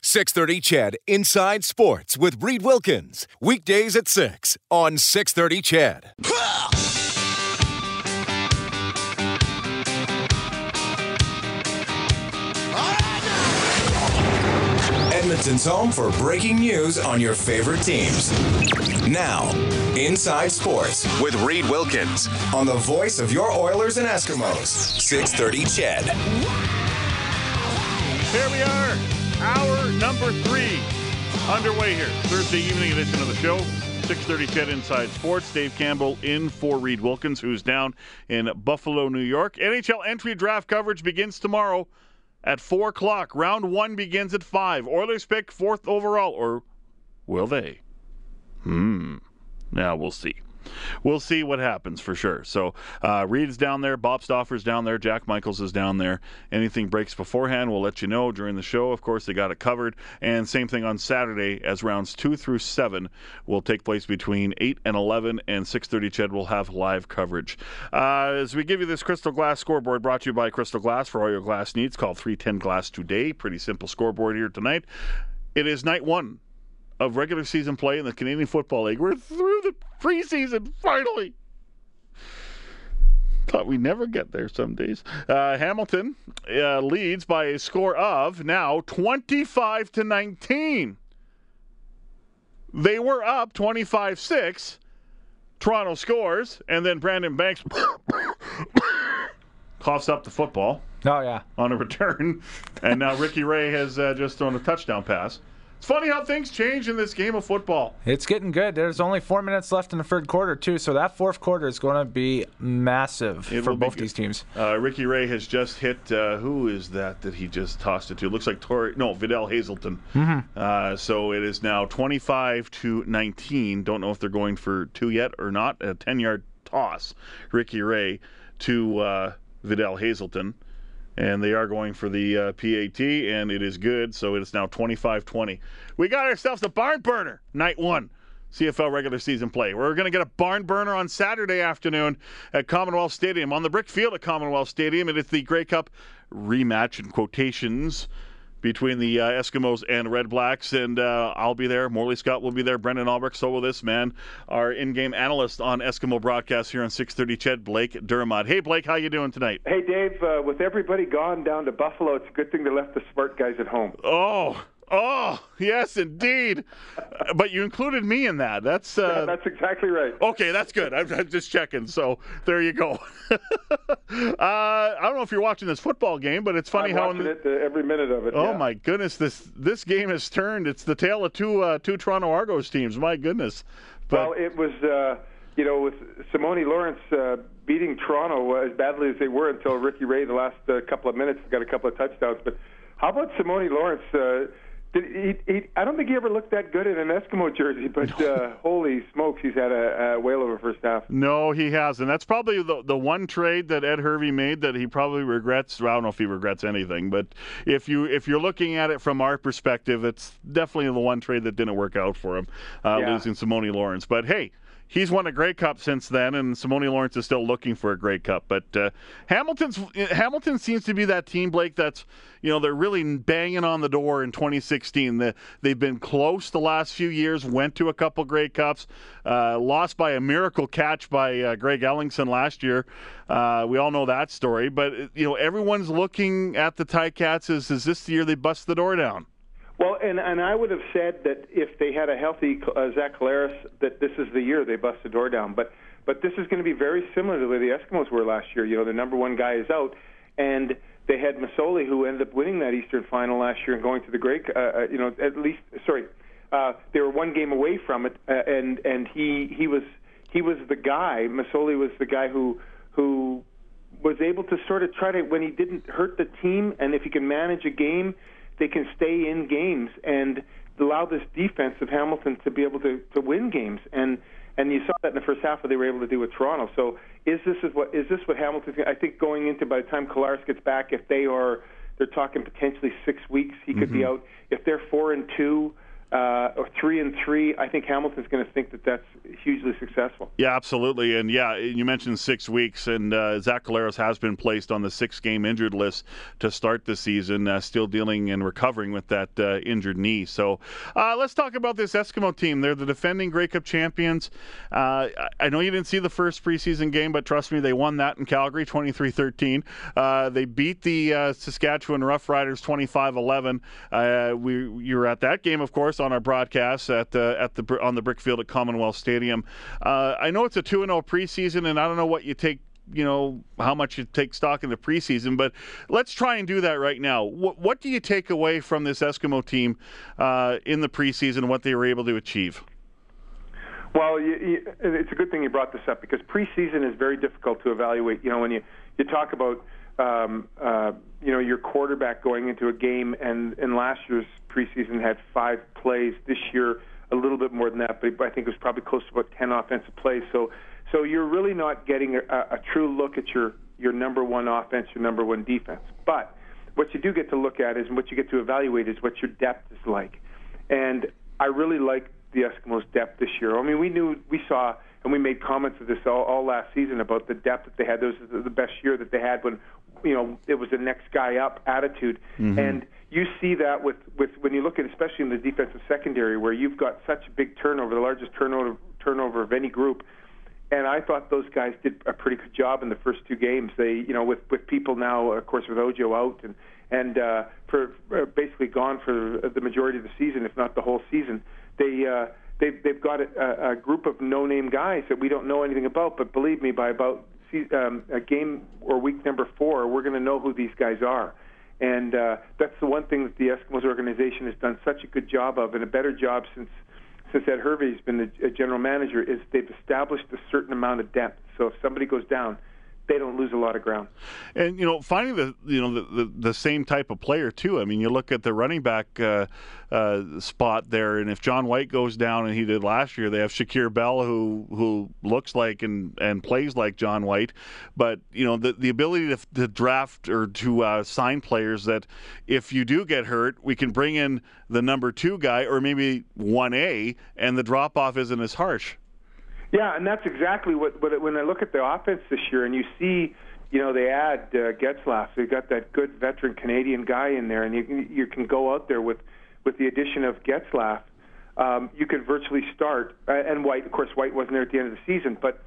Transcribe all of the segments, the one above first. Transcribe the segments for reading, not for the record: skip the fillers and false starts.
630 CHED Inside Sports with Reed Wilkins. Weekdays at 6 on 630 CHED. Edmonton's home for breaking news on your favorite teams. Now, Inside Sports with Reed Wilkins on the voice of your Oilers and Eskimos, 630 CHED. Here we are. Hour number 3 underway here. Thursday evening edition of the show. 630 CHED Inside Sports. Dave Campbell in for Reed Wilkins, who's down in Buffalo, New York. NHL entry draft coverage begins tomorrow at 4 o'clock. Round 1 begins at 5. Oilers pick 4th overall, or will they? Now we'll see. We'll see what happens for sure. So Reed's down there. Bob Stauffer's down there. Jack Michaels is down there. Anything breaks beforehand, we'll let you know during the show. Of course, they got it covered. And same thing on Saturday, as rounds 2 through 7 will take place between 8 and 11, and 630 CHED will have live coverage. As we give you this Crystal Glass scoreboard, brought to you by Crystal Glass for all your glass needs. Call 310 Glass today. Pretty simple scoreboard here tonight. It is night 1 of regular season play in the Canadian Football League. We're through the preseason, finally. Thought we'd never get there some days. Hamilton leads by a score of now 25-19. They were up 25-6. Toronto scores, and then Brandon Banks coughs up the football. Oh, yeah. On a return. And now Ricky Ray has just thrown a touchdown pass. It's funny how things change in this game of football. It's getting good. There's only 4 minutes left in the third quarter, too, so that fourth quarter is going to be massive for both these teams. Ricky Ray has just hit, who is that he just tossed it to? It looks like Vidal Hazelton. Mm-hmm. So it is now 25-19. Don't know if they're going for two yet or not. A 10-yard toss, Ricky Ray to Vidal Hazelton. And they are going for the PAT, and it is good, so it is now 25-20. We got ourselves a barn burner, night 1, CFL regular season play. We're going to get a barn burner on Saturday afternoon at Commonwealth Stadium, on the brick field at Commonwealth Stadium. It is the Grey Cup rematch, in quotations, between the Eskimos and Red Blacks, and I'll be there. Morley Scott will be there. Brendan Albrecht, so will this man, our in-game analyst on Eskimo broadcast here on 630 CHED, Blake Dermott. Hey, Blake, how you doing tonight? Hey, Dave. With everybody gone down to Buffalo, it's a good thing they left the smart guys at home. Oh, yes, indeed. But you included me in that. Yeah, that's exactly right. Okay, that's good. I'm just checking. So there you go. I don't know if you're watching this football game, but it's funny how every minute of it. Oh yeah. My goodness, this game has turned. It's the tale of two Toronto Argos teams. My goodness. But, well, it was with Simoni Lawrence beating Toronto as badly as they were until Ricky Ray the last couple of minutes got a couple of touchdowns. But how about Simoni Lawrence? I don't think he ever looked that good in an Eskimo jersey, but holy smokes, he's had a whale of a first half. No, he hasn't. That's probably the one trade that Ed Hervey made that he probably regrets. I don't know if he regrets anything, but if you're looking at it from our perspective, it's definitely the one trade that didn't work out for him, losing Simoni Lawrence. But hey, he's won a Grey Cup since then, and Simoni Lawrence is still looking for a Grey Cup. But Hamilton seems to be that team, Blake, that's, they're really banging on the door in 2016. They've been close the last few years, went to a couple Grey Cups, lost by a miracle catch by Greg Ellingson last year. We all know that story. But, everyone's looking at the Ticats as, is this the year they bust the door down? Well, and I would have said that if they had a healthy Zach Collaros, that this is the year they bust the door down. But this is going to be very similar to the way the Eskimos were last year. Their number one guy is out, and they had Masoli, who ended up winning that Eastern Final last year and going to the Grey. They were one game away from it, and he was the guy. Masoli was the guy who was able to sort of try to, when he didn't hurt the team, and if he can manage a game, they can stay in games and allow this defense of Hamilton to be able to win games. And you saw that in the first half what they were able to do with Toronto. So is this what Hamilton's going to, I think going into, by the time Collaros gets back, if they're talking potentially 6 weeks, he could be out. If they're 4-2 or 3-3, I think Hamilton's going to think that that's hugely successful. Yeah, absolutely. And yeah, you mentioned 6 weeks, and Zach Collaros has been placed on the 6-game injured list to start the season, still dealing and recovering with that injured knee. So let's talk about this Eskimo team. They're the defending Grey Cup champions. I know you didn't see the first preseason game, but trust me, they won that in Calgary 23-13. They beat the Saskatchewan Roughriders 25-11. You were at that game, of course, on our broadcast on the brick field at Commonwealth Stadium. I know it's a 2-0 preseason, and I don't know what you take, how much you take stock in the preseason, but let's try and do that right now. What do you take away from this Eskimo team in the preseason, what they were able to achieve? Well, it's a good thing you brought this up, because preseason is very difficult to evaluate. When you talk about your quarterback going into a game, and last year's preseason had 5 plays. This year, a little bit more than that, but I think it was probably close to about 10 offensive plays. So you're really not getting a true look at your number one offense, your number one defense. But what you do get to look at is, and what you get to evaluate is, what your depth is like. And I really like the Eskimos' depth this year. I mean, we saw, and we made comments of this all last season about the depth that they had. This was the best year that they had when, it was the next guy up attitude. And you see that with when you look at, especially in the defensive secondary, where you've got such a big turnover, the largest turnover of any group. And I thought those guys did a pretty good job in the first 2 games. They, with people now, of course, with Ojo out and for basically gone for the majority of the season, if not the whole season, they've got a group of no-name guys that we don't know anything about. But believe me, by about a game or week number 4, we're going to know who these guys are. And that's the one thing that the Eskimos organization has done such a good job of, and a better job since Ed Hervey has been the general manager, is they've established a certain amount of depth. So if somebody goes down, they don't lose a lot of ground. And, finding the same type of player, too. I mean, you look at the running back spot there, and if John White goes down, and he did last year, they have Shakir Bell, who looks like and plays like John White. But, the ability to draft or to sign players that, if you do get hurt, we can bring in the number 2 guy, or maybe 1A, and the drop-off isn't as harsh. Yeah, and that's exactly what when I look at the offense this year, and you see, they add Getzlaf. They've got that good veteran Canadian guy in there, and you can go out there with the addition of Getzlaf. You could virtually start, and White, of course, White wasn't there at the end of the season, but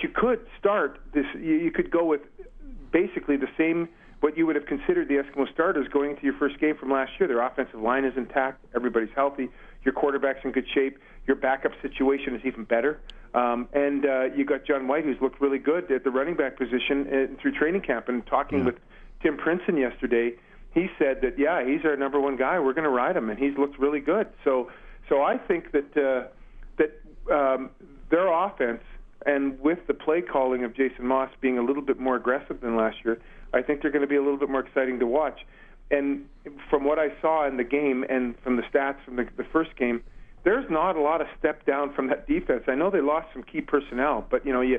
you could start this. You could go with basically the same, what you would have considered the Eskimo starters going into your first game from last year. Their offensive line is intact. Everybody's healthy. Your quarterback's in good shape. Your backup situation is even better. And you got John White, who's looked really good at the running back position through training camp. And talking with Tim Princeton yesterday, he said that, he's our number one guy. We're going to ride him, and he's looked really good. So I think that their offense, and with the play calling of Jason Maas being a little bit more aggressive than last year, I think they're going to be a little bit more exciting to watch. And from what I saw in the game and from the stats from the first game, there's not a lot of step down from that defense. I know they lost some key personnel, but you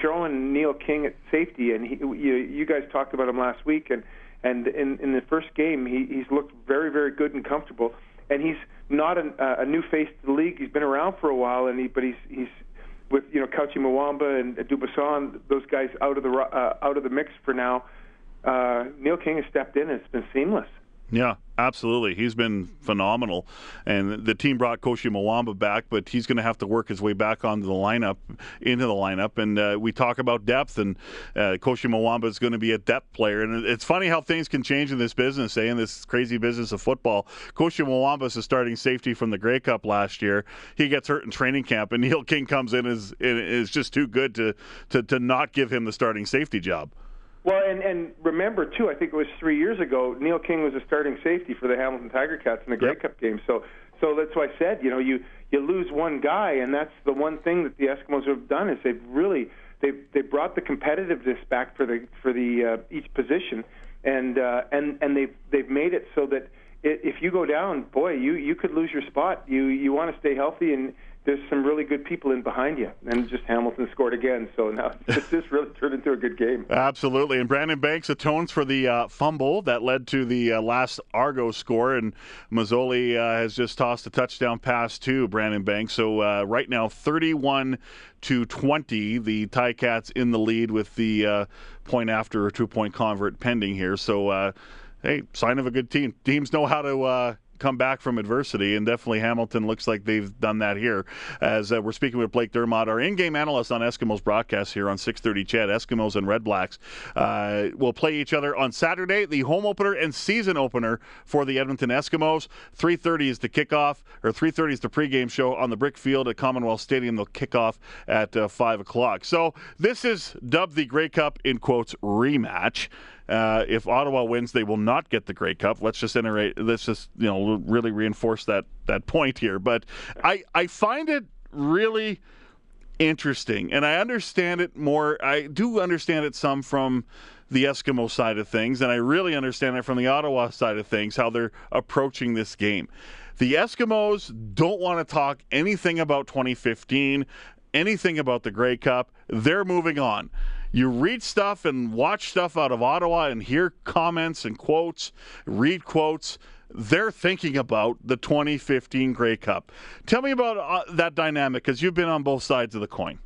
throw in Neil King at safety, and you guys talked about him last week, and in the first game he's looked very, very good and comfortable. And he's not a new face to the league. He's been around for a while, but he's with Koshi Mwamba and Adubasan, those guys out of the mix for now. Neil King has stepped in, and it's been seamless. Yeah, absolutely. He's been phenomenal. And the team brought Koshi Mwamba back, but he's going to have to work his way back into the lineup. And we talk about depth, and Koshi Mwamba is going to be a depth player. And it's funny how things can change in this business, in this crazy business of football. Koshi Mwamba is a starting safety from the Grey Cup last year. He gets hurt in training camp, and Neil King comes in and is just too good to not give him the starting safety job. Well, and remember, too, I think it was 3 years ago, Neil King was a starting safety for the Hamilton Tiger Cats in the Grey Cup game. So that's why I said, you lose one guy, and that's the one thing that the Eskimos have done, is they brought the competitiveness back for each position, and they've made it so that if you go down, boy, you could lose your spot. You want to stay healthy, and there's some really good people in behind you. And just Hamilton scored again, so now this really turned into a good game. Absolutely. And Brandon Banks atones for the fumble that led to the last Argo score, and Masoli has just tossed a touchdown pass to Brandon Banks. So right now, 31-20, the Ticats in the lead with the point after a two-point convert pending here. So, hey, sign of a good team. Teams know how to come back from adversity, and definitely Hamilton looks like they've done that here. As we're speaking with Blake Dermott, our in-game analyst on Eskimos broadcast here on 630 CHED. Eskimos and Red Blacks will play each other on Saturday, the home opener and season opener for the Edmonton Eskimos. 3:30 is the kickoff, or 3:30 is the pregame show on the brick field at Commonwealth Stadium. They'll kick off at 5 o'clock. So this is dubbed the Grey Cup, in quotes, rematch. If Ottawa wins, they will not get the Grey Cup. Let's just really reinforce that point here. But I find it really interesting, and I understand it more. I do understand it some from the Eskimo side of things, and I really understand it from the Ottawa side of things, how they're approaching this game. The Eskimos don't want to talk anything about 2015, anything about the Grey Cup. They're moving on. You read stuff and watch stuff out of Ottawa and hear comments and quotes, read quotes. They're thinking about the 2015 Grey Cup. Tell me about that dynamic, because you've been on both sides of the coin.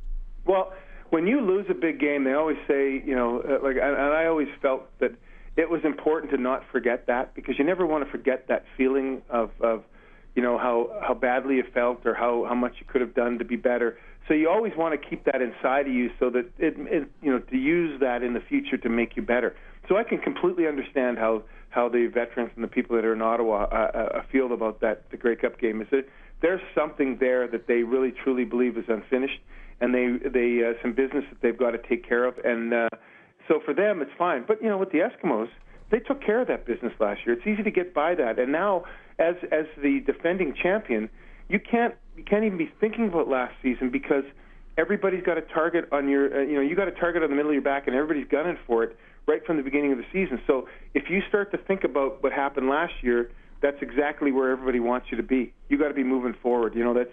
Well, when you lose a big game, they always say, and I always felt that it was important to not forget that, because you never want to forget that feeling of how badly you felt, or how much you could have done to be better. So you always want to keep that inside of you, so that it to use that in the future to make you better. So I can completely understand how the veterans and the people that are in Ottawa feel about that. The Grey Cup game is that there's something there that they really truly believe is unfinished, and they some business that they've got to take care of. And so for them, it's fine. But with the Eskimos, they took care of that business last year. It's easy to get by that. And now, as the defending champion, you can't even be thinking about last season, because everybody's got a target on your you got a target on the middle of your back, and everybody's gunning for it right from the beginning of the season. So if you start to think about what happened last year, that's exactly where everybody wants you to be. You got to be moving forward. That's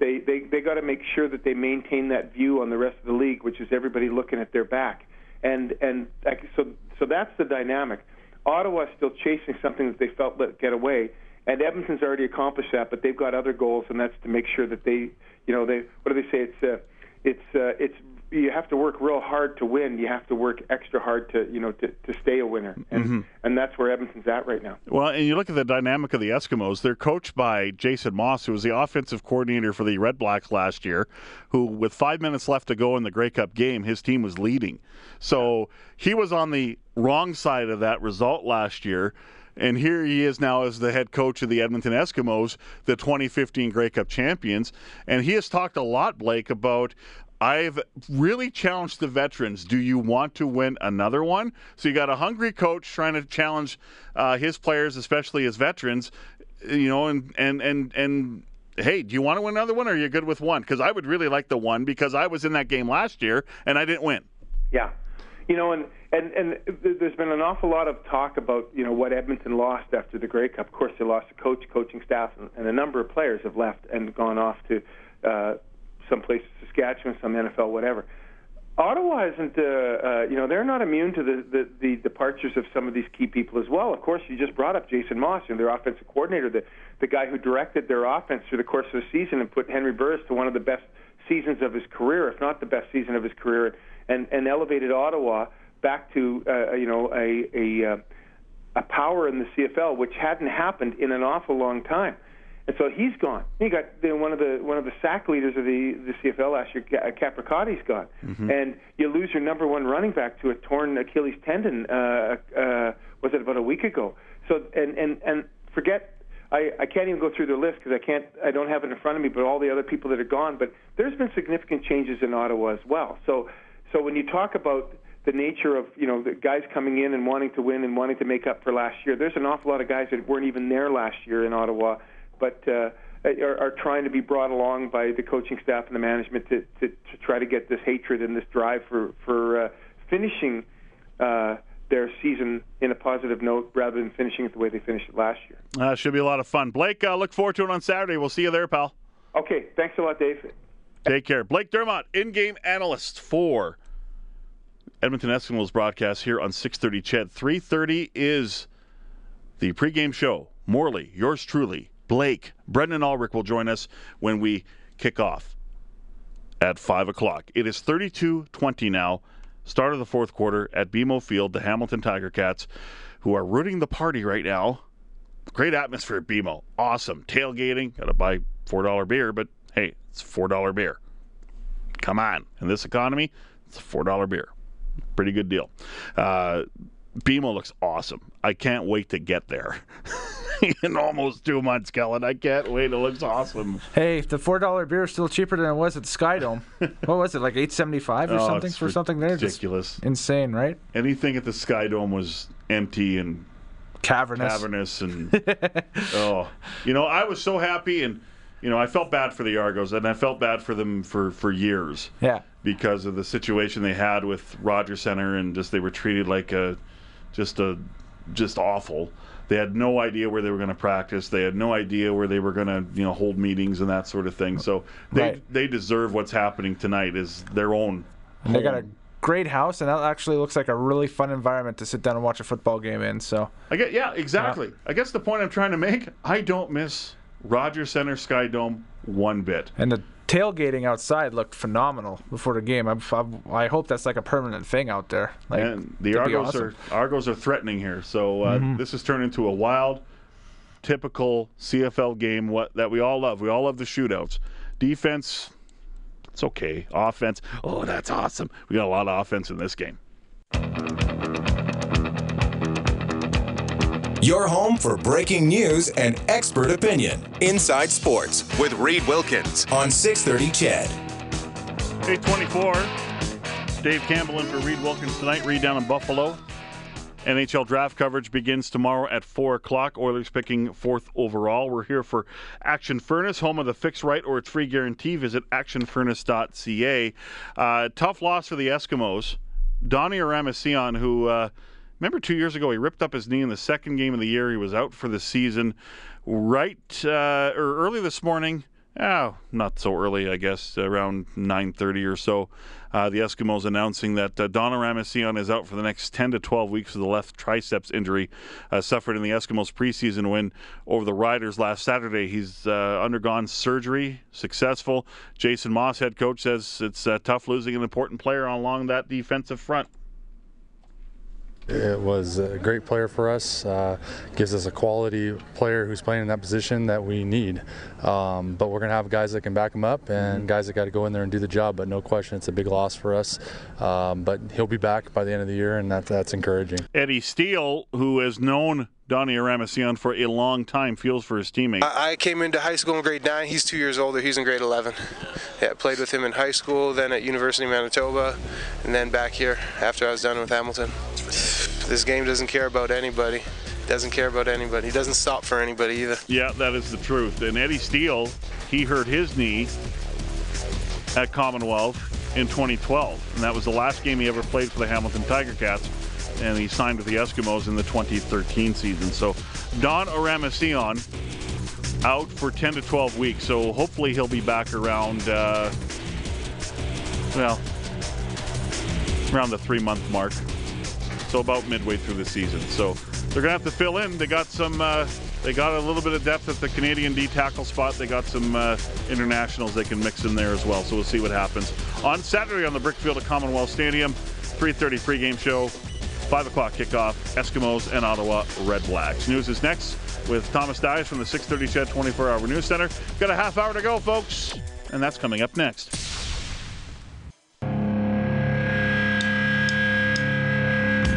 they got to make sure that they maintain that view on the rest of the league, which is everybody looking at their back. And so that's the dynamic. Ottawa's still chasing something that they felt let get away. And Edmonton's already accomplished that, but they've got other goals, and that's to make sure that they what do they say? It's you have to work real hard to win. You have to work extra hard to stay a winner, and and that's where Edmonton's at right now. Well, and you look at the dynamic of the Eskimos. They're coached by Jason Maas, who was the offensive coordinator for the Red Blacks last year, who, with 5 minutes left to go in the Grey Cup game, his team was leading, so he was on the wrong side of that result last year. And here he is now as the head coach of the Edmonton Eskimos, the 2015 Grey Cup champions. And he has talked a lot, Blake, about, I've really challenged the veterans. Do you want to win another one? So you got a hungry coach trying to challenge his players, especially his veterans, and hey, do you want to win another one, or are you good with one? Because I would really like the one, because I was in that game last year and I didn't win. Yeah. And there's been an awful lot of talk about, what Edmonton lost after the Grey Cup. Of course, they lost a coach, coaching staff, and a number of players have left and gone off to someplace, Saskatchewan, some NFL, whatever. Ottawa isn't, they're not immune to the departures of some of these key people as well. Of course, you just brought up Jason Maas, their offensive coordinator, the guy who directed their offense through the course of the season and put Henry Burris to one of the best seasons of his career, if not the best season of his career, and elevated Ottawa back to a power in the CFL, which hadn't happened in an awful long time. And so he's gone. He got one of the sack leaders of the CFL last year, Capricotti's gone, and you lose your number one running back to a torn Achilles tendon. Was it about a week ago? So and forget. I can't even go through their list because I don't have it in front of me, but all the other people that are gone. But there's been significant changes in Ottawa as well. So when you talk about the nature of the guys coming in and wanting to win and wanting to make up for last year, there's an awful lot of guys that weren't even there last year in Ottawa, but are trying to be brought along by the coaching staff and the management to try to get this hatred and this drive for finishing their season in a positive note rather than finishing it the way they finished it last year. Should be a lot of fun. Blake, look forward to it on Saturday. We'll see you there, pal. Okay. Thanks a lot, Dave. Take care. Blake Dermott, in-game analyst for Edmonton Eskimos broadcast here on 630 CHED. 3:30 is the pregame show. Morley, yours truly, Blake, Brendan Ulrich will join us when we kick off at 5 o'clock. It is 32:20 now. Start of the fourth quarter at BMO Field, the Hamilton Tiger Cats, who are rooting the party right now. Great atmosphere at BMO. Awesome. Tailgating. Got to buy $4 beer, but hey, it's $4 beer. Come on. In this economy, it's a $4 beer. Pretty good deal. BMO looks awesome. I can't wait to get there. In almost 2 months, Kellen. I can't wait. It looks awesome. Hey, if the $4 beer is still cheaper than it was at the Skydome. What was it, like $8.75 or something for something there? Ridiculous. Just insane, right? Anything at the Skydome was empty and cavernous and oh, you know, I was so happy, and you know, I felt bad for the Argos, and I felt bad for them for years. Yeah, because of the situation they had with Rogers Centre, and just they were treated like just awful. They had no idea where they were going to practice. They had no idea where they were going to, you know, hold meetings and that sort of thing. So they deserve what's happening tonight is their own home. They got a great house, and that actually looks like a really fun environment to sit down and watch a football game in. So exactly. Yeah. I guess the point I'm trying to make, I don't miss Rogers Centre Skydome one bit. And the tailgating outside looked phenomenal before the game. I hope that's like a permanent thing out there. Like, and the Argos are threatening here, so this has turned into a wild, typical CFL game that we all love. We all love the shootouts. Defense, it's okay. Offense, oh, that's awesome. We got a lot of offense in this game. Your home for breaking news and expert opinion. Inside Sports with Reed Wilkins on 630 CHED. 8:24. Dave Campbell in for Reed Wilkins tonight. Reed down in Buffalo. NHL draft coverage begins tomorrow at 4 o'clock. Oilers picking 4th overall. We're here for Action Furnace, home of the Fix Right or its free guarantee. Visit actionfurnace.ca. Tough loss for the Eskimos. Donnie Oramasian, who... remember 2 years ago, he ripped up his knee in the second game of the year. He was out for the season. Early this morning, not so early, I guess, around 9:30 or so, the Eskimos announcing that Donnie Oramasian is out for the next 10 to 12 weeks with a left triceps injury suffered in the Eskimos' preseason win over the Riders last Saturday. He's undergone surgery, successful. Jason Maas, head coach, says it's tough losing an important player along that defensive front. It was a great player for us, gives us a quality player who's playing in that position that we need. But we're going to have guys that can back him up and guys that got to go in there and do the job, but no question it's a big loss for us. But he'll be back by the end of the year, and that's encouraging. Eddie Steele, who has known Donnie Oramasian for a long time, feels for his teammate. I came into high school in grade 9. He's 2 years older. He's in grade 11. Yeah, played with him in high school, then at University of Manitoba, and then back here after I was done with Hamilton. This game doesn't care about anybody. Doesn't care about anybody. He doesn't stop for anybody either. Yeah, that is the truth. And Eddie Steele, he hurt his knee at Commonwealth in 2012, and that was the last game he ever played for the Hamilton Tiger Cats. And he signed with the Eskimos in the 2013 season. So Donnie Oramasian out for 10 to 12 weeks. So hopefully he'll be back around, around the 3-month mark. So about midway through the season. So they're going to have to fill in. They got a little bit of depth at the Canadian D tackle spot. They got some internationals they can mix in there as well. So we'll see what happens. On Saturday on the brick field at Commonwealth Stadium, 3:30 pregame show. 5 o'clock kickoff, Eskimos and Ottawa Red Blacks. News is next with Thomas Dyes from the 630 CHED 24-hour news center. Got a half hour to go, folks, and that's coming up next.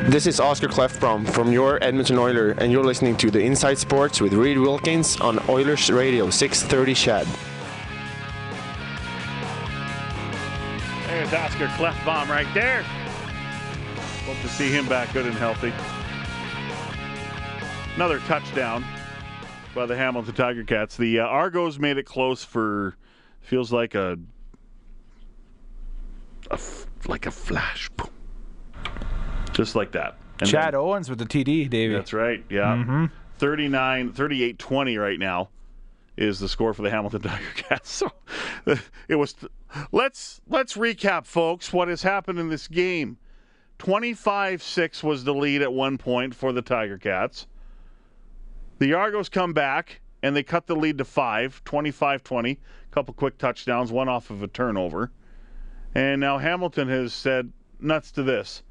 This is Oscar Kleffbaum from your Edmonton Oilers, and you're listening to the Inside Sports with Reed Wilkins on Oilers Radio 630 CHED. There's Oscar Kleffbaum right there. Hope to see him back good and healthy. Another touchdown by the Hamilton Tiger Cats. The Argos made it close for, feels like a flash. Boom. Just like that. And Chad Owens with the TD, Davey. That's right, yeah. Mm-hmm. 38-20 right now is the score for the Hamilton Tiger Cats. So it was. Let's recap, folks, what has happened in this game. 25-6 was the lead at one point for the Tiger Cats. The Argos come back, and they cut the lead to 5, 25-20. A couple quick touchdowns, one off of a turnover. And now Hamilton has said nuts to this.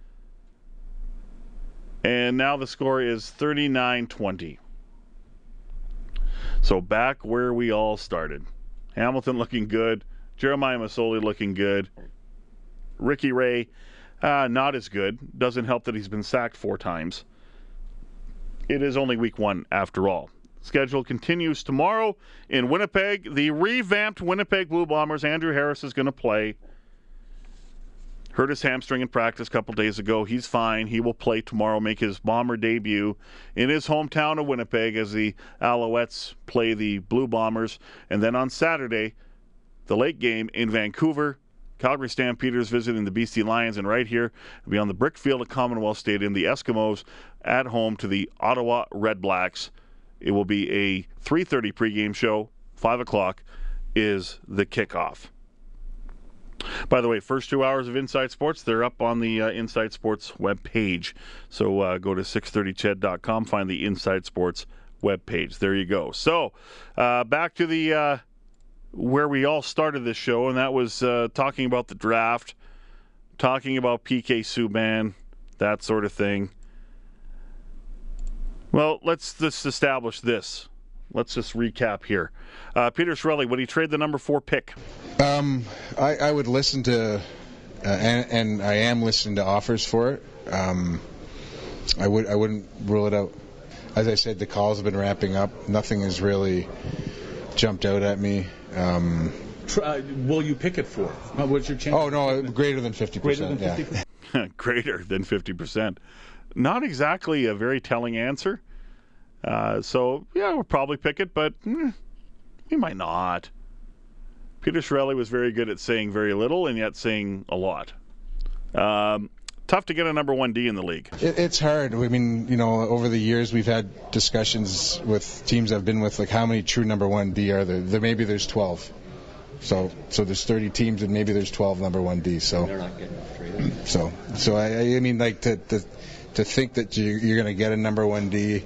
And now the score is 39-20. So back where we all started. Hamilton looking good. Jeremiah Masoli looking good. Ricky Ray, not as good. Doesn't help that he's been sacked 4 times. It is only week 1 after all. Schedule continues tomorrow in Winnipeg. The revamped Winnipeg Blue Bombers, Andrew Harris, is going to play. Hurt his hamstring in practice a couple days ago. He's fine. He will play tomorrow, make his Bomber debut in his hometown of Winnipeg as the Alouettes play the Blue Bombers. And then on Saturday, the late game in Vancouver, Calgary Stampeders visiting the BC Lions. And right here, it'll be on the brick field at Commonwealth Stadium, the Eskimos at home to the Ottawa Redblacks. It will be a 3:30 pregame show. 5 o'clock is the kickoff. By the way, first 2 hours of Inside Sports, they're up on the Inside Sports webpage. So go to 630ched.com, find the Inside Sports webpage. There you go. So back to the where we all started this show, and that was talking about the draft, talking about P.K. Subban, that sort of thing. Well, let's just establish this. Let's just recap here. Peter Chiarelli, would he trade the number 4 pick? I would listen to, and I am listening to offers for it. I wouldn't rule it out. As I said, the calls have been wrapping up. Nothing has really jumped out at me. Will you pick it for? What's your chance? Oh no, greater than 50%. Yeah. Greater than 50%. Not exactly a very telling answer. So, yeah, we'll probably pick it, but we might not. Peter Chiarelli was very good at saying very little and yet saying a lot. Tough to get a number 1D in the league. It's hard. I mean, you know, over the years we've had discussions with teams I've been with, like how many true number 1D are there? Maybe there's 12. So there's 30 teams and maybe there's 12 number 1D. So they're not getting off trade. So I mean, like to think that you're going to get a number 1D.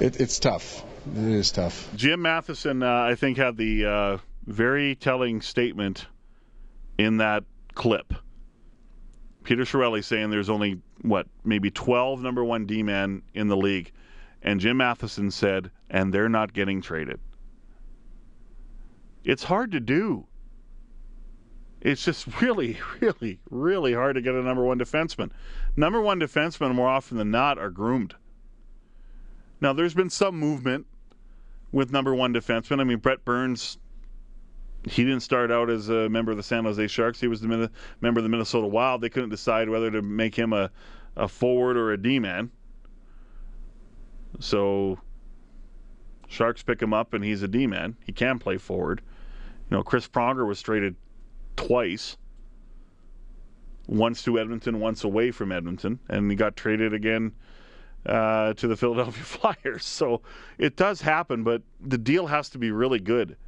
It's tough. It is tough. Jim Matheson, I think, had the very telling statement in that clip. Peter Chiarelli saying there's only, maybe 12 number 1D men in the league. And Jim Matheson said, and they're not getting traded. It's hard to do. It's just really, really, really hard to get a number 1 defenseman. Number 1 defensemen, more often than not, are groomed. Now, there's been some movement with number 1 defensemen. I mean, Brett Burns, he didn't start out as a member of the San Jose Sharks. He was a member of the Minnesota Wild. They couldn't decide whether to make him a forward or a D-man. So Sharks pick him up, and he's a D-man. He can play forward. You know, Chris Pronger was traded twice, once to Edmonton, once away from Edmonton, and he got traded again to the Philadelphia Flyers. So it does happen, but the deal has to be really good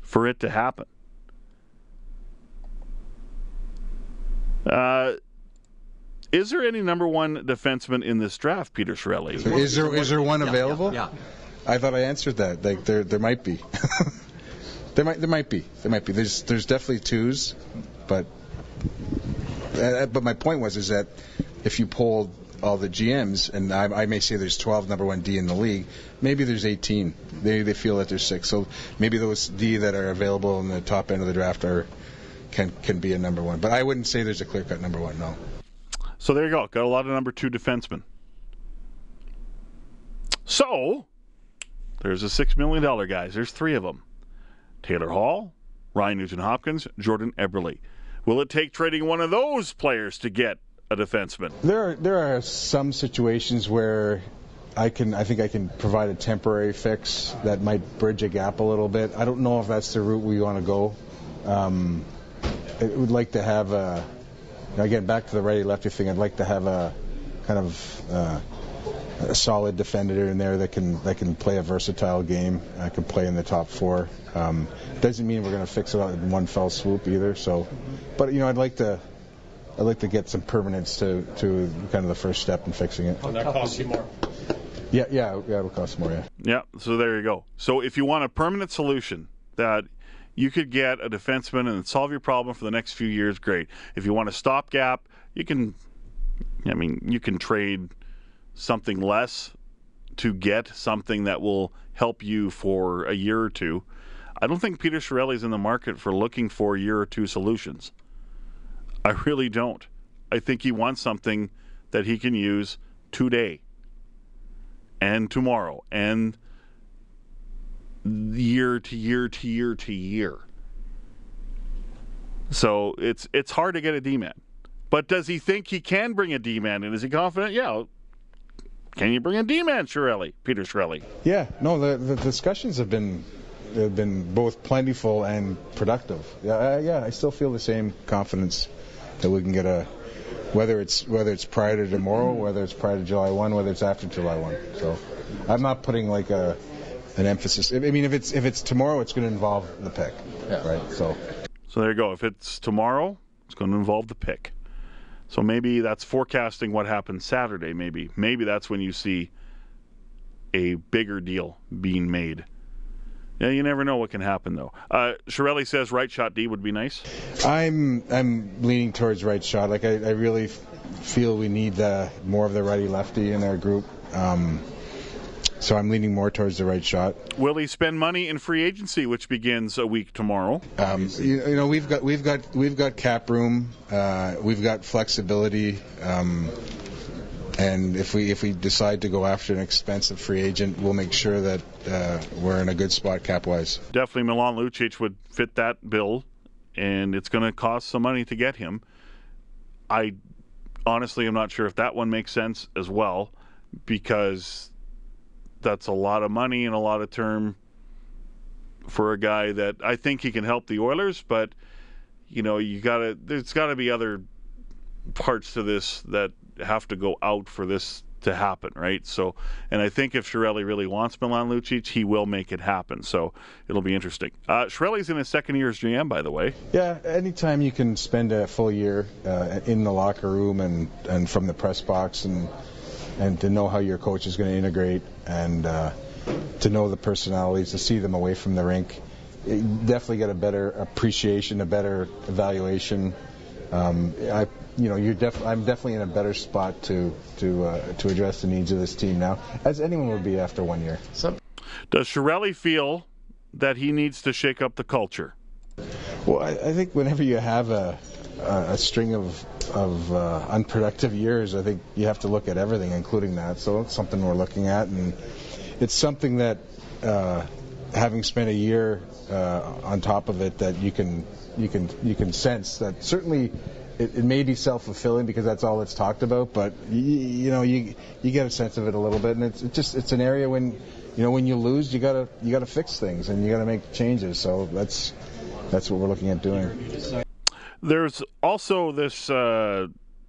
for it to happen. Is there any number 1 defenseman in this draft, Peter Chiarelli? Is there one available? Yeah. I thought I answered that. Like there might be. There might be. There's definitely 2s, but my point was that if you polled all the GMs, and I may say there's 12 number 1D in the league, maybe there's 18. They feel that there's 6. So maybe those D that are available in the top end of the draft can be a number 1. But I wouldn't say there's a clear-cut number 1, no. So there you go. Got a lot of number 2 defensemen. So there's a $6 million guys. There's 3 of them. Taylor Hall, Ryan Nugent-Hopkins, Jordan Eberle. Will it take trading one of those players to get a defenseman? There are some situations where I think I can provide a temporary fix that might bridge a gap a little bit. I don't know if that's the route we want to go. I would like to have again back to the righty lefty thing. I'd like to have a kind of a solid defender in there that can play a versatile game, can play in the top four. Doesn't mean we're going to fix it all in one fell swoop either. So, but you know, I'd like to get some permanence to kind of the first step in fixing it. And that costs you more. Yeah, it'll cost more, yeah. Yeah, so there you go. So if you want a permanent solution that you could get a defenseman and solve your problem for the next few years, great. If you want a stopgap, you can trade something less to get something that will help you for a year or two. I don't think Peter Chiarelli's in the market for looking for a year or two solutions. I really don't. I think he wants something that he can use today and tomorrow and year to year to year to year. So it's hard to get a D-man. But does he think he can bring a D-man in? Is he confident? Yeah. Can you bring a D-man, Chiarelli, Peter Chiarelli? Yeah. No, the discussions have been both plentiful and productive. Yeah, I still feel the same confidence that we can get a, whether it's prior to tomorrow, whether it's prior to July 1, whether it's after July 1. So I'm not putting like an emphasis. I mean, if it's tomorrow, it's going to involve the pick, yeah. Right? So there you go. If it's tomorrow, it's going to involve the pick. So maybe that's forecasting what happens Saturday. Maybe that's when you see a bigger deal being made. Yeah, you never know what can happen, though. Chiarelli says right shot D would be nice. I'm leaning towards right shot. Like I really feel we need more of the righty-lefty in our group. So I'm leaning more towards the right shot. Will he spend money in free agency, which begins a week tomorrow? You know, we've got cap room. We've got flexibility. And if we decide to go after an expensive free agent, we'll make sure that we're in a good spot cap-wise. Definitely Milan Lucic would fit that bill, and it's going to cost some money to get him. I honestly am not sure if that one makes sense as well, because that's a lot of money and a lot of term for a guy that I think he can help the Oilers, but you know, there's got to be other parts to this that have to go out for this to happen, right? So, and I think if Chiarelli really wants Milan Lucic, he will make it happen. So it'll be interesting. Chiarelli's in his second year as GM, by the way. Yeah, anytime you can spend a full year in the locker room and from the press box and to know how your coach is going to integrate and to know the personalities, to see them away from the rink, you definitely get a better appreciation, a better evaluation. I'm definitely in a better spot to address the needs of this team now, as anyone would be after 1 year. So, does Chiarelli feel that he needs to shake up the culture? Well, I think whenever you have a string of unproductive years, I think you have to look at everything, including that. So it's something we're looking at, and it's something that having spent a year on top of it, that you can sense that certainly it may be self-fulfilling because that's all it's talked about, but you know you get a sense of it a little bit, and it's an area when you know when you lose you gotta fix things and you gotta make changes. So that's what we're looking at doing. There's also this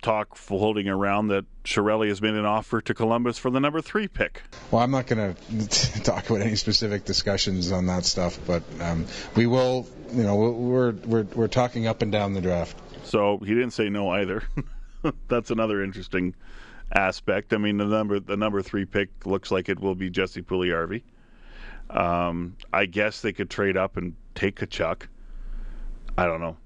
talk floating around that Chiarelli has made an offer to Columbus for the number 3 pick. Well, I'm not going to talk about any specific discussions on that stuff, but we will. You know, we're talking up and down the draft. So he didn't say no either. That's another interesting aspect. I mean, the number 3 pick looks like it will be Jesse Puljujärvi. I guess they could trade up and take Tkachuk. I don't know.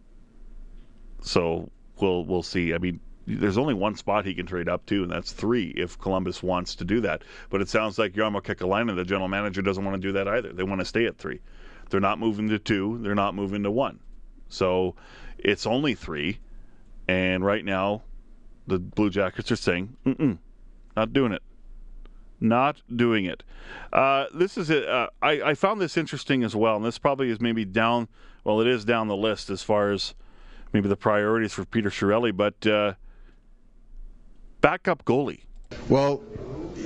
So we'll see. I mean, there's only one spot he can trade up to, and that's 3 if Columbus wants to do that. But it sounds like Jarmo Kekalainen, the general manager, doesn't want to do that either. They want to stay at 3. They're not moving to 2. They're not moving to 1. So it's only 3. And right now, the Blue Jackets are saying, not doing it. Not doing it. This is it. I found this interesting as well, and this probably is maybe down, well, it is down the list as far as maybe the priorities for Peter Chiarelli, but backup goalie. Well,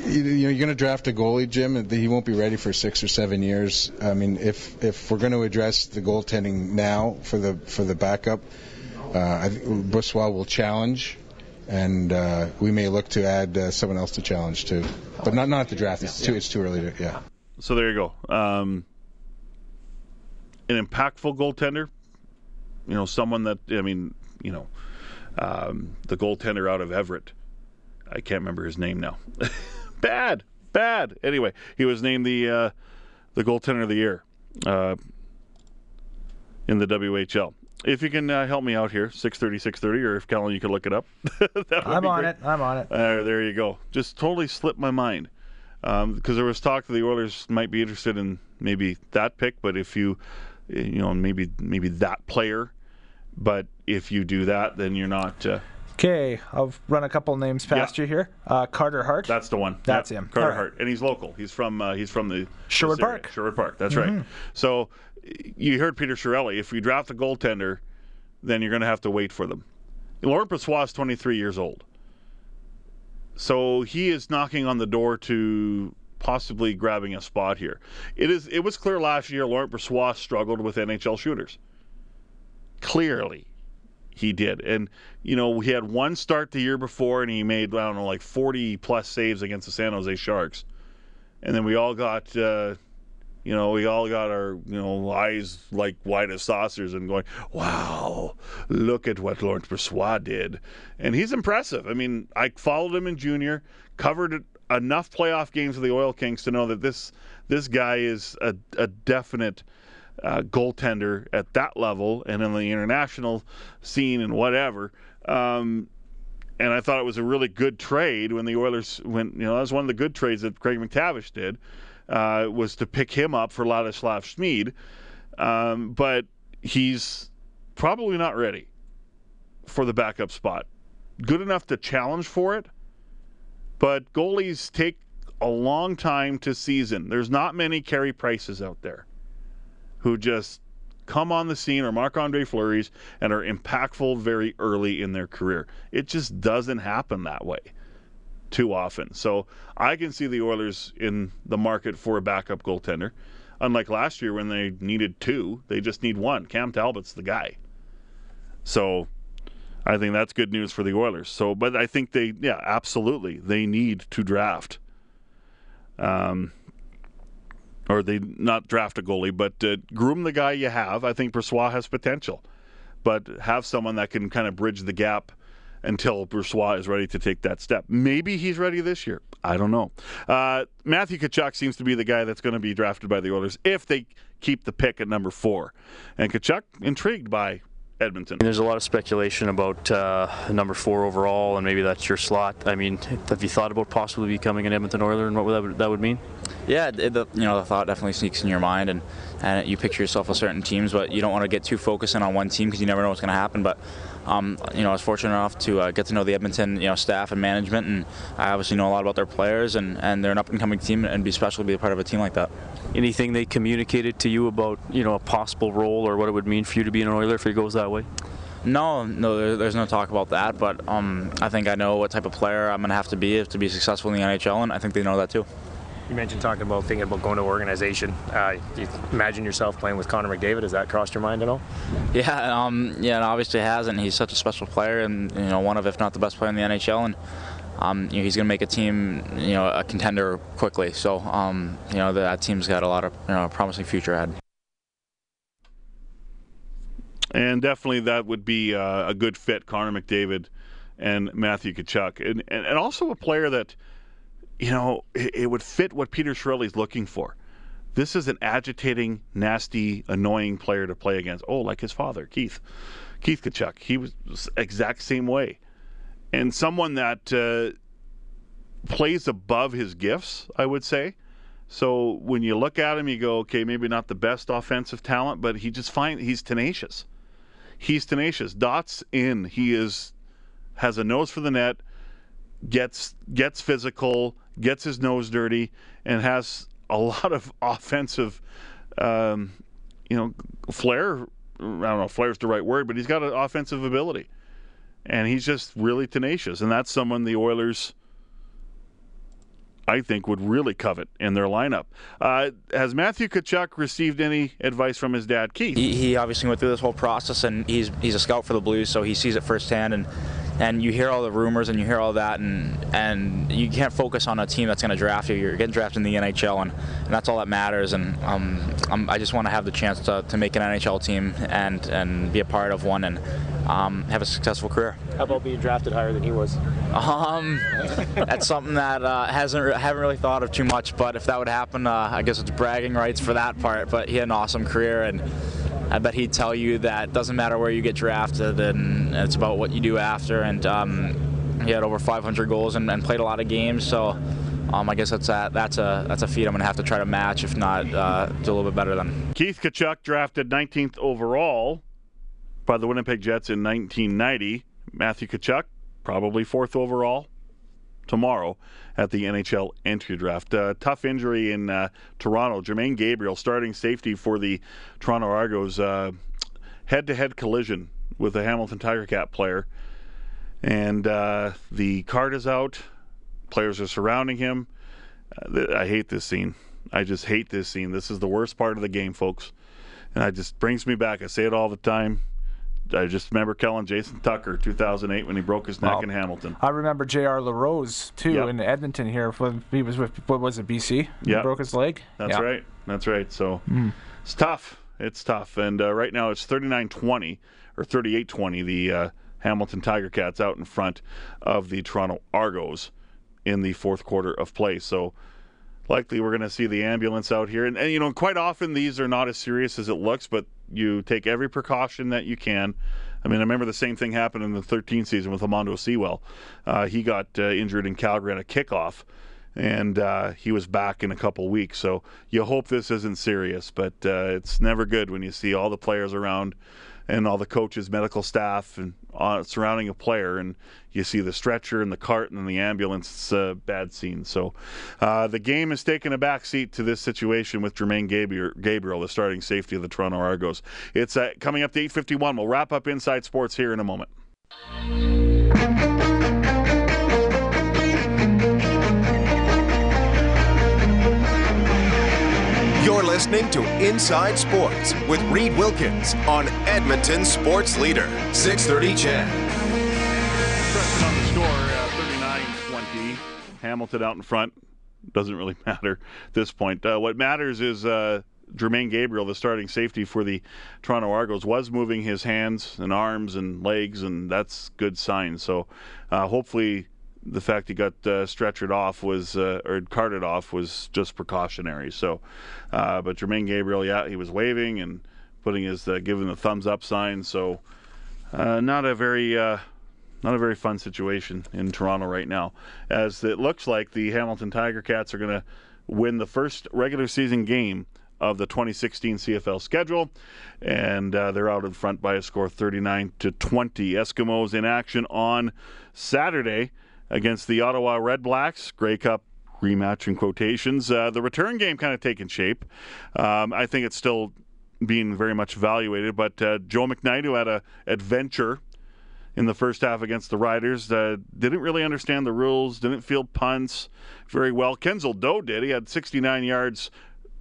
you're going to draft a goalie, Jim, and he won't be ready for 6 or 7 years. I mean, if we're going to address the goaltending now for the backup, Brossoit will challenge. and we may look to add someone else to challenge too, but not at the draft. It's too early to, yeah. So there you go. An impactful goaltender, someone that the goaltender out of Everett. I can't remember his name now. Bad. Anyway, he was named the goaltender of the year in the WHL. If you can help me out here, 630, or if Callan, you can look it up. I'm on it. There you go. Just totally slipped my mind because there was talk that the Oilers might be interested in maybe that pick, but if you maybe that player, but if you do that, then you're not. Okay, I'll run a couple names past you here. Carter Hart. That's the one. That's him. Carter Hart, and he's local. He's from the Sherwood Park. Sherwood Park. That's right. So. You heard Peter Chiarelli. If you draft a goaltender, then you're going to have to wait for them. Laurent Brossoit is 23 years old. So he is knocking on the door to possibly grabbing a spot here. It was clear last year Laurent Brossoit struggled with NHL shooters. Clearly he did. And, he had one start the year before, and he made, 40-plus saves against the San Jose Sharks. And then we all got... we all got our, eyes like wide as saucers and going, wow, look at what Laurent Brossoit did. And he's impressive. I followed him in junior, covered enough playoff games with the Oil Kings to know that this guy is a definite goaltender at that level and in the international scene and whatever. And I thought it was a really good trade when the Oilers went, that was one of the good trades that Craig McTavish did. Was to pick him up for Ladislav Schmid, but he's probably not ready for the backup spot. Good enough to challenge for it, but goalies take a long time to season. There's not many Carey Prices out there who just come on the scene, or Marc-Andre Fleury's, and are impactful very early in their career. It just doesn't happen that way too often. So I can see the Oilers in the market for a backup goaltender. Unlike last year when they needed two, they just need one. Cam Talbot's the guy. So I think that's good news for the Oilers. So, but I think absolutely, they need to draft. Or they not draft a goalie, but groom the guy you have. I think Brossoit has potential. But have someone that can kind of bridge the gap until Brossoit is ready to take that step. Maybe he's ready this year. I don't know. Matthew Tkachuk seems to be the guy that's going to be drafted by the Oilers if they keep the pick at number 4. And Tkachuk, intrigued by Edmonton. There's a lot of speculation about number 4 overall, and maybe that's your slot. Have you thought about possibly becoming an Edmonton Oiler, and what that would mean? Yeah, the thought definitely sneaks in your mind, and you picture yourself with certain teams, but you don't want to get too focused in on one team because you never know what's going to happen. But I was fortunate enough to get to know the Edmonton staff and management, and I obviously know a lot about their players, and they're an up-and-coming team, and it'd be special to be a part of a team like that. Anything they communicated to you about a possible role or what it would mean for you to be an Oiler if it goes that way? No, there's no talk about that, but I think I know what type of player I'm going to be successful in the NHL, and I think they know that too. You mentioned thinking about going to organization. Do you imagine yourself playing with Connor McDavid? Has that crossed your mind at all? Yeah, it obviously hasn't. He's such a special player, and one of, if not the best player in the NHL, and he's going to make a team, a contender quickly. So, that team's got a lot of promising future ahead. And definitely, that would be a good fit, Connor McDavid and Matthew Tkachuk, and also a player that. It would fit what Peter Chiarelli's looking for. This is an agitating, nasty, annoying player to play against. Oh, like his father, Keith Tkachuk. He was exact same way. And someone that plays above his gifts, I would say. So when you look at him, you go, okay, maybe not the best offensive talent, but he's tenacious. He's tenacious. Dots in. He has a nose for the net, gets physical, gets his nose dirty, and has a lot of offensive, flair. I don't know if flair is the right word, but he's got an offensive ability. And he's just really tenacious. And that's someone the Oilers, I think, would really covet in their lineup. Has Matthew Tkachuk received any advice from his dad, Keith? He obviously went through this whole process, and he's a scout for the Blues, so he sees it firsthand. And and you hear all the rumors and you hear all that, and you can't focus on a team that's going to draft you. You're getting drafted in the NHL, and that's all that matters. And I just want to have the chance to make an NHL team and be a part of one, and have a successful career. How about being drafted higher than he was? That's something that haven't really thought of too much, but if that would happen, I guess it's bragging rights for that part. But he had an awesome career, and I bet he'd tell you that it doesn't matter where you get drafted, and it's about what you do after. And he had over 500 goals and played a lot of games, so I guess that's a feat I'm going to have to try to match, if not do a little bit better than. Keith Tkachuk, drafted 19th overall by the Winnipeg Jets in 1990. Matthew Tkachuk, probably 4th overall tomorrow at the NHL entry draft. Tough injury in Toronto. Jermaine Gabriel, starting safety for the Toronto Argos, head-to-head collision with a Hamilton Tiger Cat player. And the card is out. Players are surrounding him. I hate this scene. I just hate this scene. This is the worst part of the game, folks. And it just brings me back. I say it all the time. I just remember telling Jason Tucker, 2008, when he broke his neck in Hamilton. I remember J.R. LaRose, too, in Edmonton here. When he was with, what was it, BC? Yeah. He broke his leg. That's right. That's right. So it's tough. It's tough. And right now it's 39-20 or 38-20. The Hamilton Tiger Cats out in front of the Toronto Argos in the fourth quarter of play. So likely we're going to see the ambulance out here. And, you know, quite often these are not as serious as it looks, but you take every precaution that you can. I mean, I remember the same thing happened in the 13th season with Armando Sewell. He got injured in Calgary on a kickoff, and he was back in a couple weeks. So you hope this isn't serious, but it's never good when you see all the players around and all the coaches, medical staff, and surrounding a player, and you see the stretcher and the cart and then the ambulance. It's a bad scene. So the game has taken a backseat to this situation with Jermaine Gabriel, the starting safety of the Toronto Argos. It's coming up to 8:51. We'll wrap up Inside Sports here in a moment. You're listening to Inside Sports with Reed Wilkins on Edmonton Sports Leader, 630 CHED. Preston on the score, 39-20. Hamilton out in front. Doesn't really matter at this point. What matters is Jermaine Gabriel, the starting safety for the Toronto Argos, was moving his hands and arms and legs, and that's good sign. So hopefully the fact he got stretchered off was, or carted off, was just precautionary. So, but Jermaine Gabriel, he was waving and putting his, giving the thumbs up sign. So, not a very fun situation in Toronto right now, as it looks like the Hamilton Tiger Cats are going to win the first regular season game of the 2016 CFL schedule, and they're out in front by a score 39-20. Eskimos in action on Saturday against the Ottawa Red Blacks, Grey Cup rematch in quotations. The return game kind of taking shape. I think it's still being very much evaluated, but Joe McKnight, who had an adventure in the first half against the Riders, didn't really understand the rules, didn't field punts very well. Kenzel Doe did. He had 69 yards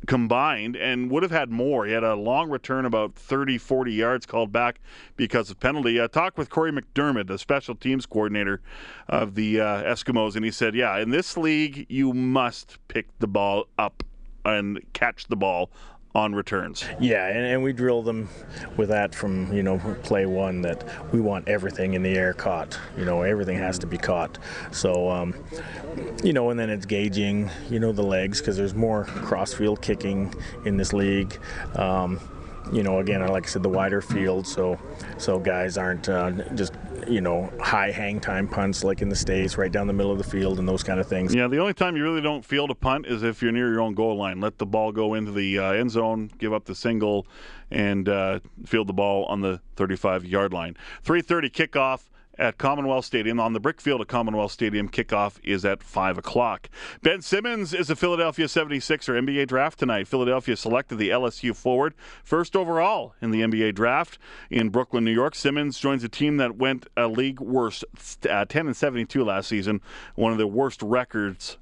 combined and would have had more. He had a long return, about 30-40 yards, called back because of penalty. I talked with Corey McDermott, the special teams coordinator of the Eskimos, and he said, yeah, in this league you must pick the ball up and catch the ball on returns. Yeah, and we drill them with that from, you know, play one, that we want everything in the air caught. You know, everything has to be caught. So, you know, and then it's gauging, you know, the legs, because there's more cross-field kicking in this league. You know, again, like I said, the wider field, so guys aren't just, you know, high hang time punts like in the States, right down the middle of the field and those kind of things. Yeah, the only time you really don't field a punt is if you're near your own goal line. Let the ball go into the end zone, give up the single, and field the ball on the 35-yard line. 3:30 kickoff at Commonwealth Stadium. On the brick field at Commonwealth Stadium, kickoff is at 5 o'clock. Ben Simmons is a Philadelphia 76er. NBA draft tonight. Philadelphia selected the LSU forward, first overall in the NBA draft in Brooklyn, New York. Simmons joins a team that went a league worst 10-72 last season, one of the worst records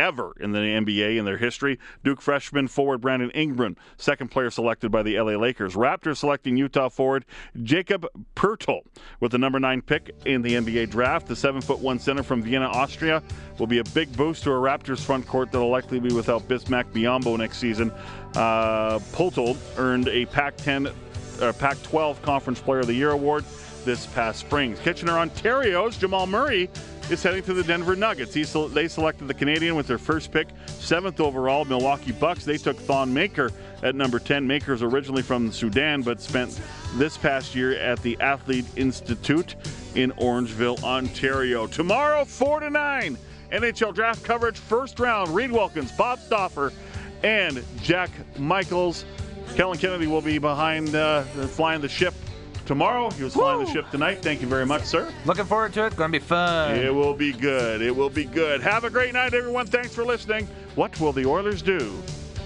ever in the NBA in their history. Duke freshman forward Brandon Ingram, second player selected by the LA Lakers. Raptors selecting Utah forward Jakob Poeltl with the number 9 pick in the NBA draft. The 7'1" center from Vienna, Austria will be a big boost to a Raptors front court that will likely be without Bismack Biyombo next season. Poeltl earned a Pac-12 Conference Player of the Year award this past spring. Kitchener, Ontario's Jamal Murray is heading to the Denver Nuggets. They selected the Canadian with their first pick, 7th overall. Milwaukee Bucks, they took Thon Maker at number 10. Maker's originally from Sudan, but spent this past year at the Athlete Institute in Orangeville, Ontario. Tomorrow, 4-9, NHL draft coverage, first round. Reed Wilkins, Bob Stauffer, and Jack Michaels. Kellen Kennedy will be behind flying the ship tomorrow. He was flying the ship tonight. Thank you very much, sir. Looking forward to it. Going to be fun. It will be good. It will be good. Have a great night, everyone. Thanks for listening. What will the Oilers do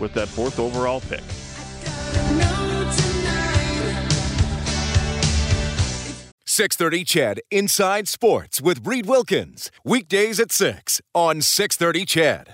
with that 4th overall pick? I don't know. 630 CHED Inside Sports with Reed Wilkins. Weekdays at 6 on 630 CHED.